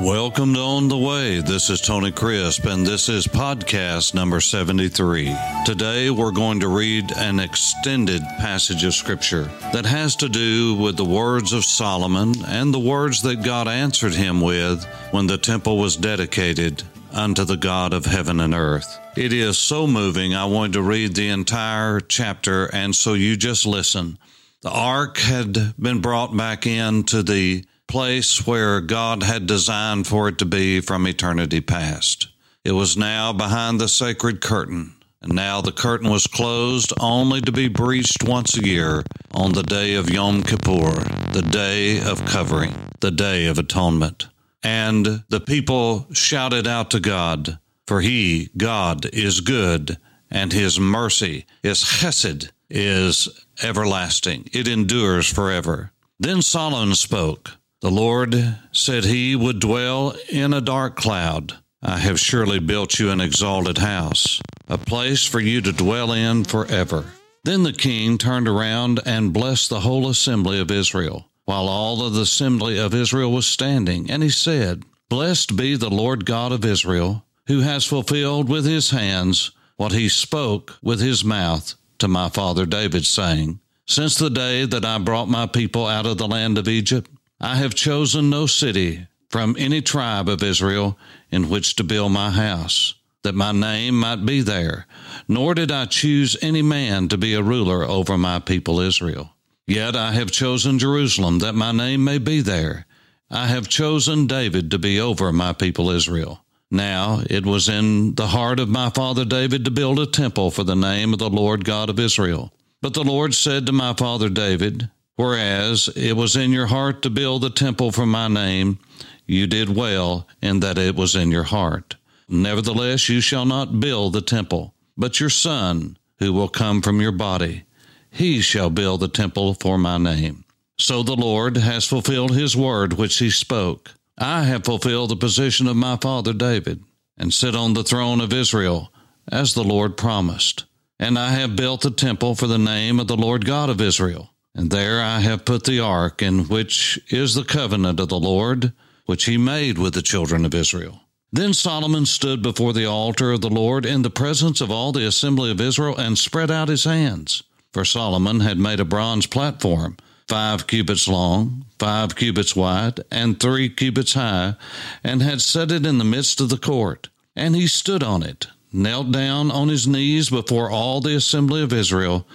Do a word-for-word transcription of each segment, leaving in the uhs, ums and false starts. Welcome to On the Way. This is Tony Crisp, and this is podcast number seventy-three. Today, we're going to read an extended passage of Scripture that has to do with the words of Solomon and the words that God answered him with when the temple was dedicated unto the God of heaven and earth. It is so moving, I wanted to read the entire chapter, and so you just listen. The ark had been brought back into the place where God had designed for it to be from eternity past. It was now behind the sacred curtain, and now the curtain was closed only to be breached once a year on the day of Yom Kippur, the day of covering, the day of atonement. And the people shouted out to God, for He, God, is good, and His mercy, His chesed, is everlasting. It endures forever. Then Solomon spoke. The Lord said He would dwell in a dark cloud. I have surely built you an exalted house, a place for you to dwell in forever. Then the king turned around and blessed the whole assembly of Israel, while all of the assembly of Israel was standing. And he said, Blessed be the Lord God of Israel, who has fulfilled with His hands what He spoke with His mouth to my father David, saying, Since the day that I brought my people out of the land of Egypt, I have chosen no city from any tribe of Israel in which to build my house, that my name might be there, nor did I choose any man to be a ruler over my people Israel. Yet I have chosen Jerusalem, that my name may be there. I have chosen David to be over my people Israel. Now it was in the heart of my father David to build a temple for the name of the Lord God of Israel. But the Lord said to my father David, Whereas it was in your heart to build the temple for my name, you did well in that it was in your heart. Nevertheless, you shall not build the temple, but your son, who will come from your body, he shall build the temple for my name. So the Lord has fulfilled His word which He spoke. I have fulfilled the position of my father David, and sit on the throne of Israel, as the Lord promised. And I have built the temple for the name of the Lord God of Israel. And there I have put the ark, in which is the covenant of the Lord, which He made with the children of Israel. Then Solomon stood before the altar of the Lord in the presence of all the assembly of Israel and spread out his hands. For Solomon had made a bronze platform, five cubits long, five cubits wide, and three cubits high, and had set it in the midst of the court. And he stood on it, knelt down on his knees before all the assembly of Israel,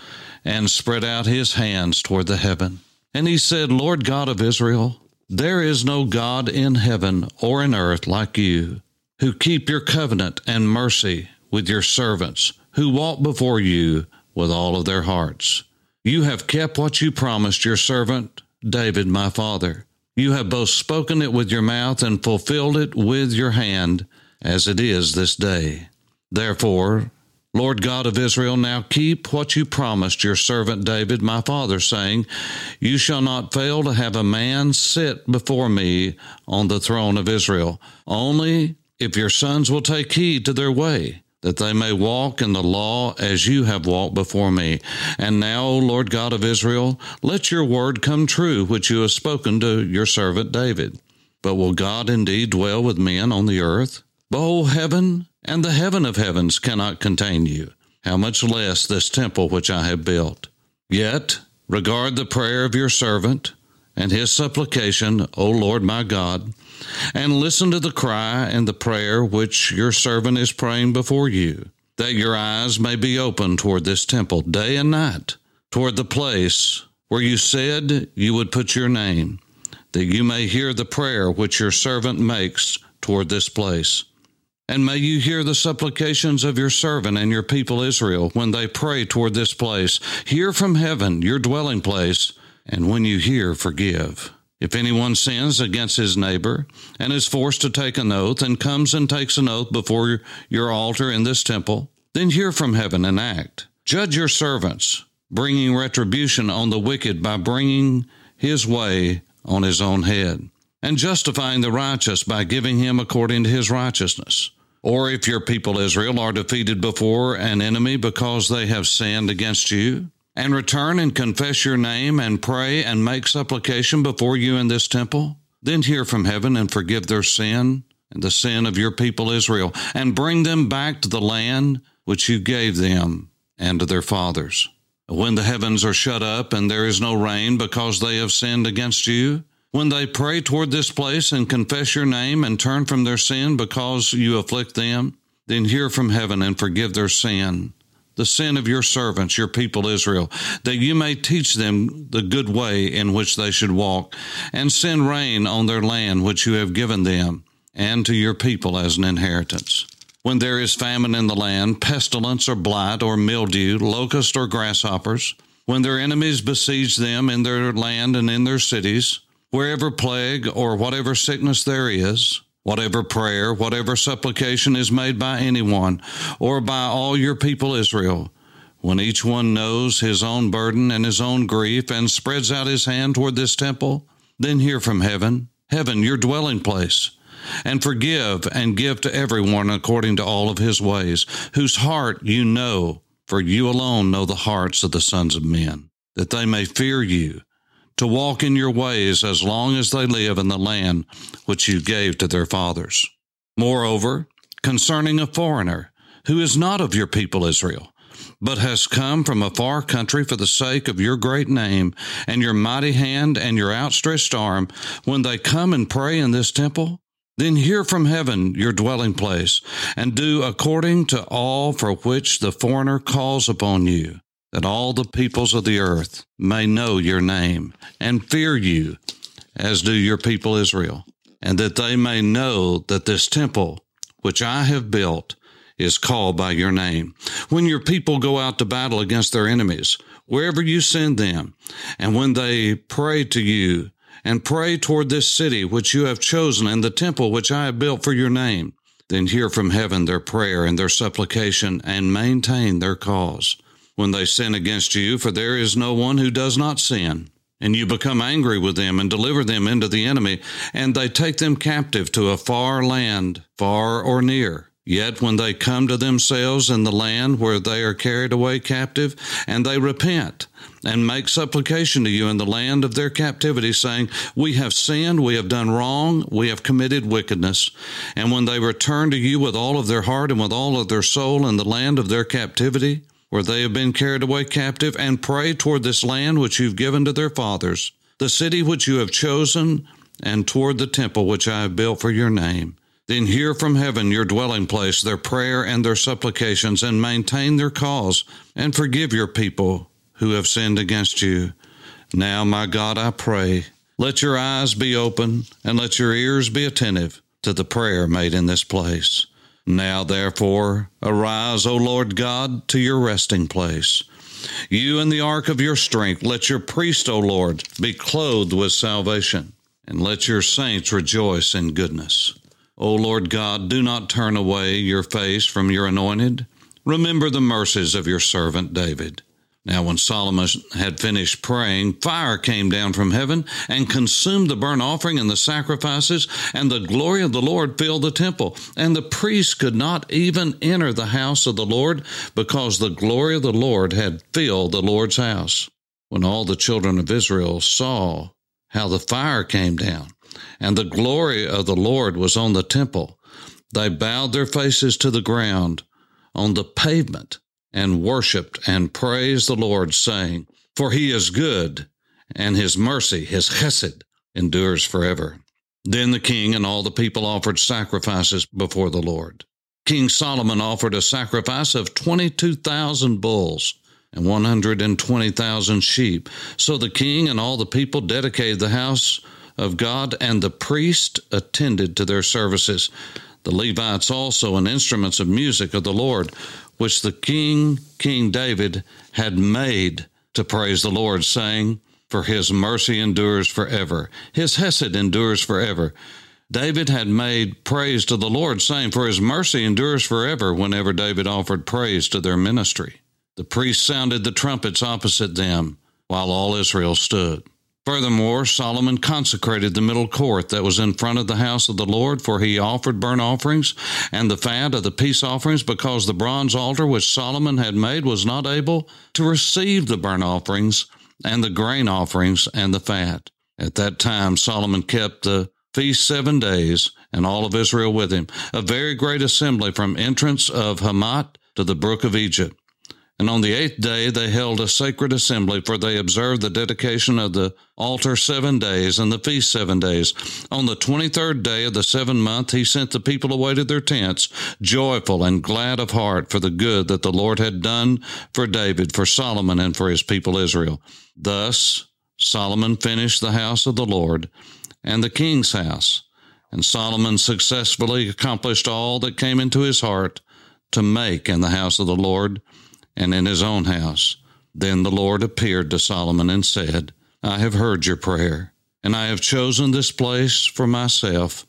and spread out his hands toward the heaven. And he said, Lord God of Israel, there is no God in heaven or in earth like You, who keep Your covenant and mercy with Your servants, who walk before You with all of their hearts. You have kept what You promised Your servant David, my father. You have both spoken it with Your mouth and fulfilled it with Your hand, as it is this day. Therefore, Lord God of Israel, now keep what You promised Your servant David, my father, saying, You shall not fail to have a man sit before Me on the throne of Israel, only if your sons will take heed to their way, that they may walk in the law as You have walked before Me. And now, O Lord God of Israel, let Your word come true, which You have spoken to Your servant David. But will God indeed dwell with men on the earth? Behold, heaven and the heaven of heavens cannot contain You, how much less this temple which I have built. Yet regard the prayer of Your servant and his supplication, O Lord my God, and listen to the cry and the prayer which Your servant is praying before You, that Your eyes may be open toward this temple day and night, toward the place where You said You would put Your name, that You may hear the prayer which Your servant makes toward this place. And may You hear the supplications of Your servant and Your people Israel when they pray toward this place. Hear from heaven, Your dwelling place, and when You hear, forgive. If anyone sins against his neighbor and is forced to take an oath and comes and takes an oath before Your altar in this temple, then hear from heaven and act. Judge Your servants, bringing retribution on the wicked by bringing his way on his own head, and justifying the righteous by giving him according to his righteousness. Or if your people Israel are defeated before an enemy because they have sinned against you, and return and confess your name and pray and make supplication before you in this temple, then hear from heaven and forgive their sin and the sin of your people Israel, and bring them back to the land which you gave them and to their fathers. When the heavens are shut up and there is no rain because they have sinned against you, when they pray toward this place and confess your name and turn from their sin because you afflict them, then hear from heaven and forgive their sin, the sin of your servants, your people Israel, that you may teach them the good way in which they should walk, and send rain on their land which you have given them, and to your people as an inheritance. When there is famine in the land, pestilence or blight or mildew, locust or grasshoppers, when their enemies besiege them in their land and in their cities, wherever plague or whatever sickness there is, whatever prayer, whatever supplication is made by anyone or by all your people Israel, when each one knows his own burden and his own grief and spreads out his hand toward this temple, then hear from heaven, heaven, your dwelling place, and forgive and give to everyone according to all of his ways, whose heart you know, for you alone know the hearts of the sons of men, that they may fear you, to walk in your ways as long as they live in the land which you gave to their fathers. Moreover, concerning a foreigner who is not of your people Israel, but has come from a far country for the sake of your great name and your mighty hand and your outstretched arm, when they come and pray in this temple, then hear from heaven your dwelling place, and do according to all for which the foreigner calls upon you, that all the peoples of the earth may know your name and fear you, as do your people Israel, and that they may know that this temple which I have built is called by your name. When your people go out to battle against their enemies, wherever you send them, and when they pray to you and pray toward this city which you have chosen and the temple which I have built for your name, then hear from heaven their prayer and their supplication and maintain their cause. When they sin against you, for there is no one who does not sin, and you become angry with them and deliver them into the enemy, and they take them captive to a far land, far or near. Yet when they come to themselves in the land where they are carried away captive, and they repent and make supplication to you in the land of their captivity, saying, we have sinned, we have done wrong, we have committed wickedness. And when they return to you with all of their heart and with all of their soul in the land of their captivity, where they have been carried away captive, and pray toward this land which you've given to their fathers, the city which you have chosen, and toward the temple which I have built for your name. Then hear from heaven your dwelling place, their prayer and their supplications, and maintain their cause, and forgive your people who have sinned against you. Now, my God, I pray, let your eyes be open, and let your ears be attentive to the prayer made in this place. Now, therefore, arise, O Lord God, to your resting place. You in the ark of your strength, let your priest, O Lord, be clothed with salvation, and let your saints rejoice in goodness. O Lord God, do not turn away your face from your anointed. Remember the mercies of your servant David. Now, when Solomon had finished praying, fire came down from heaven and consumed the burnt offering and the sacrifices, and the glory of the Lord filled the temple. And the priests could not even enter the house of the Lord, because the glory of the Lord had filled the Lord's house. When all the children of Israel saw how the fire came down, and the glory of the Lord was on the temple, they bowed their faces to the ground on the pavement, and worshiped and praised the Lord, saying, for he is good, and his mercy, his chesed, endures forever. Then the king and all the people offered sacrifices before the Lord. King Solomon offered a sacrifice of twenty-two thousand bulls and one hundred twenty thousand sheep. So the king and all the people dedicated the house of God, and the priest attended to their services. The Levites also, and instruments of music of the Lord, which the king, King David, had made to praise the Lord, saying, for his mercy endures forever, his chesed endures forever. David had made praise to the Lord, saying, for his mercy endures forever, whenever David offered praise to their ministry. The priests sounded the trumpets opposite them, while all Israel stood. Furthermore, Solomon consecrated the middle court that was in front of the house of the Lord, for he offered burnt offerings and the fat of the peace offerings, because the bronze altar which Solomon had made was not able to receive the burnt offerings and the grain offerings and the fat. At that time, Solomon kept the feast seven days, and all of Israel with him, a very great assembly from entrance of Hamath to the brook of Egypt. And on the eighth day they held a sacred assembly, for they observed the dedication of the altar seven days and the feast seven days. On the twenty-third day of the seventh month he sent the people away to their tents, joyful and glad of heart for the good that the Lord had done for David, for Solomon, and for his people Israel. Thus Solomon finished the house of the Lord and the king's house, and Solomon successfully accomplished all that came into his heart to make in the house of the Lord and in his own house. Then the Lord appeared to Solomon and said, I have heard your prayer, and I have chosen this place for myself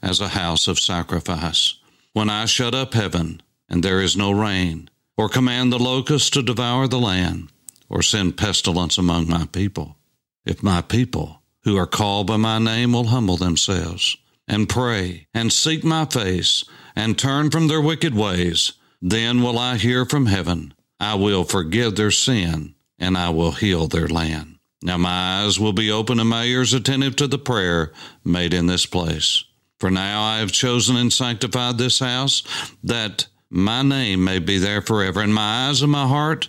as a house of sacrifice. When I shut up heaven, and there is no rain, or command the locusts to devour the land, or send pestilence among my people, if my people who are called by my name will humble themselves, and pray, and seek my face, and turn from their wicked ways, then will I hear from heaven, I will forgive their sin, and I will heal their land. Now my eyes will be open and my ears attentive to the prayer made in this place. For now I have chosen and sanctified this house, that my name may be there forever, and my eyes and my heart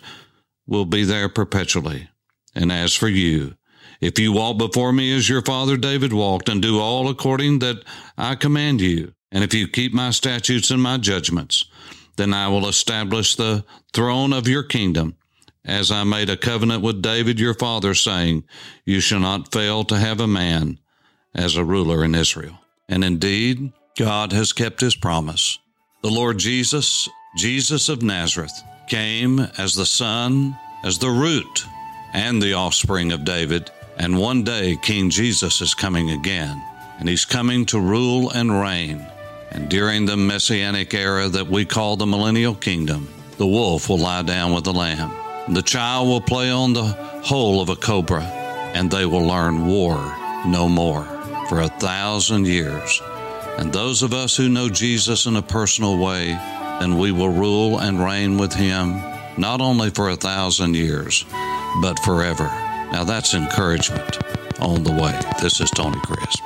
will be there perpetually. And as for you, if you walk before me as your father David walked, and do all according that I command you, and if you keep my statutes and my judgments, then I will establish the throne of your kingdom, as I made a covenant with David your father, saying, you shall not fail to have a man as a ruler in Israel. And indeed, God has kept his promise. The Lord Jesus, Jesus of Nazareth, came as the son, as the root, and the offspring of David. And one day, King Jesus is coming again, and he's coming to rule and reign. And during the Messianic era that we call the Millennial Kingdom, the wolf will lie down with the lamb. The child will play on the hole of a cobra, and they will learn war no more for a thousand years. And those of us who know Jesus in a personal way, then we will rule and reign with him, not only for a thousand years, but forever. Now that's encouragement on the way. This is Tony Crisp.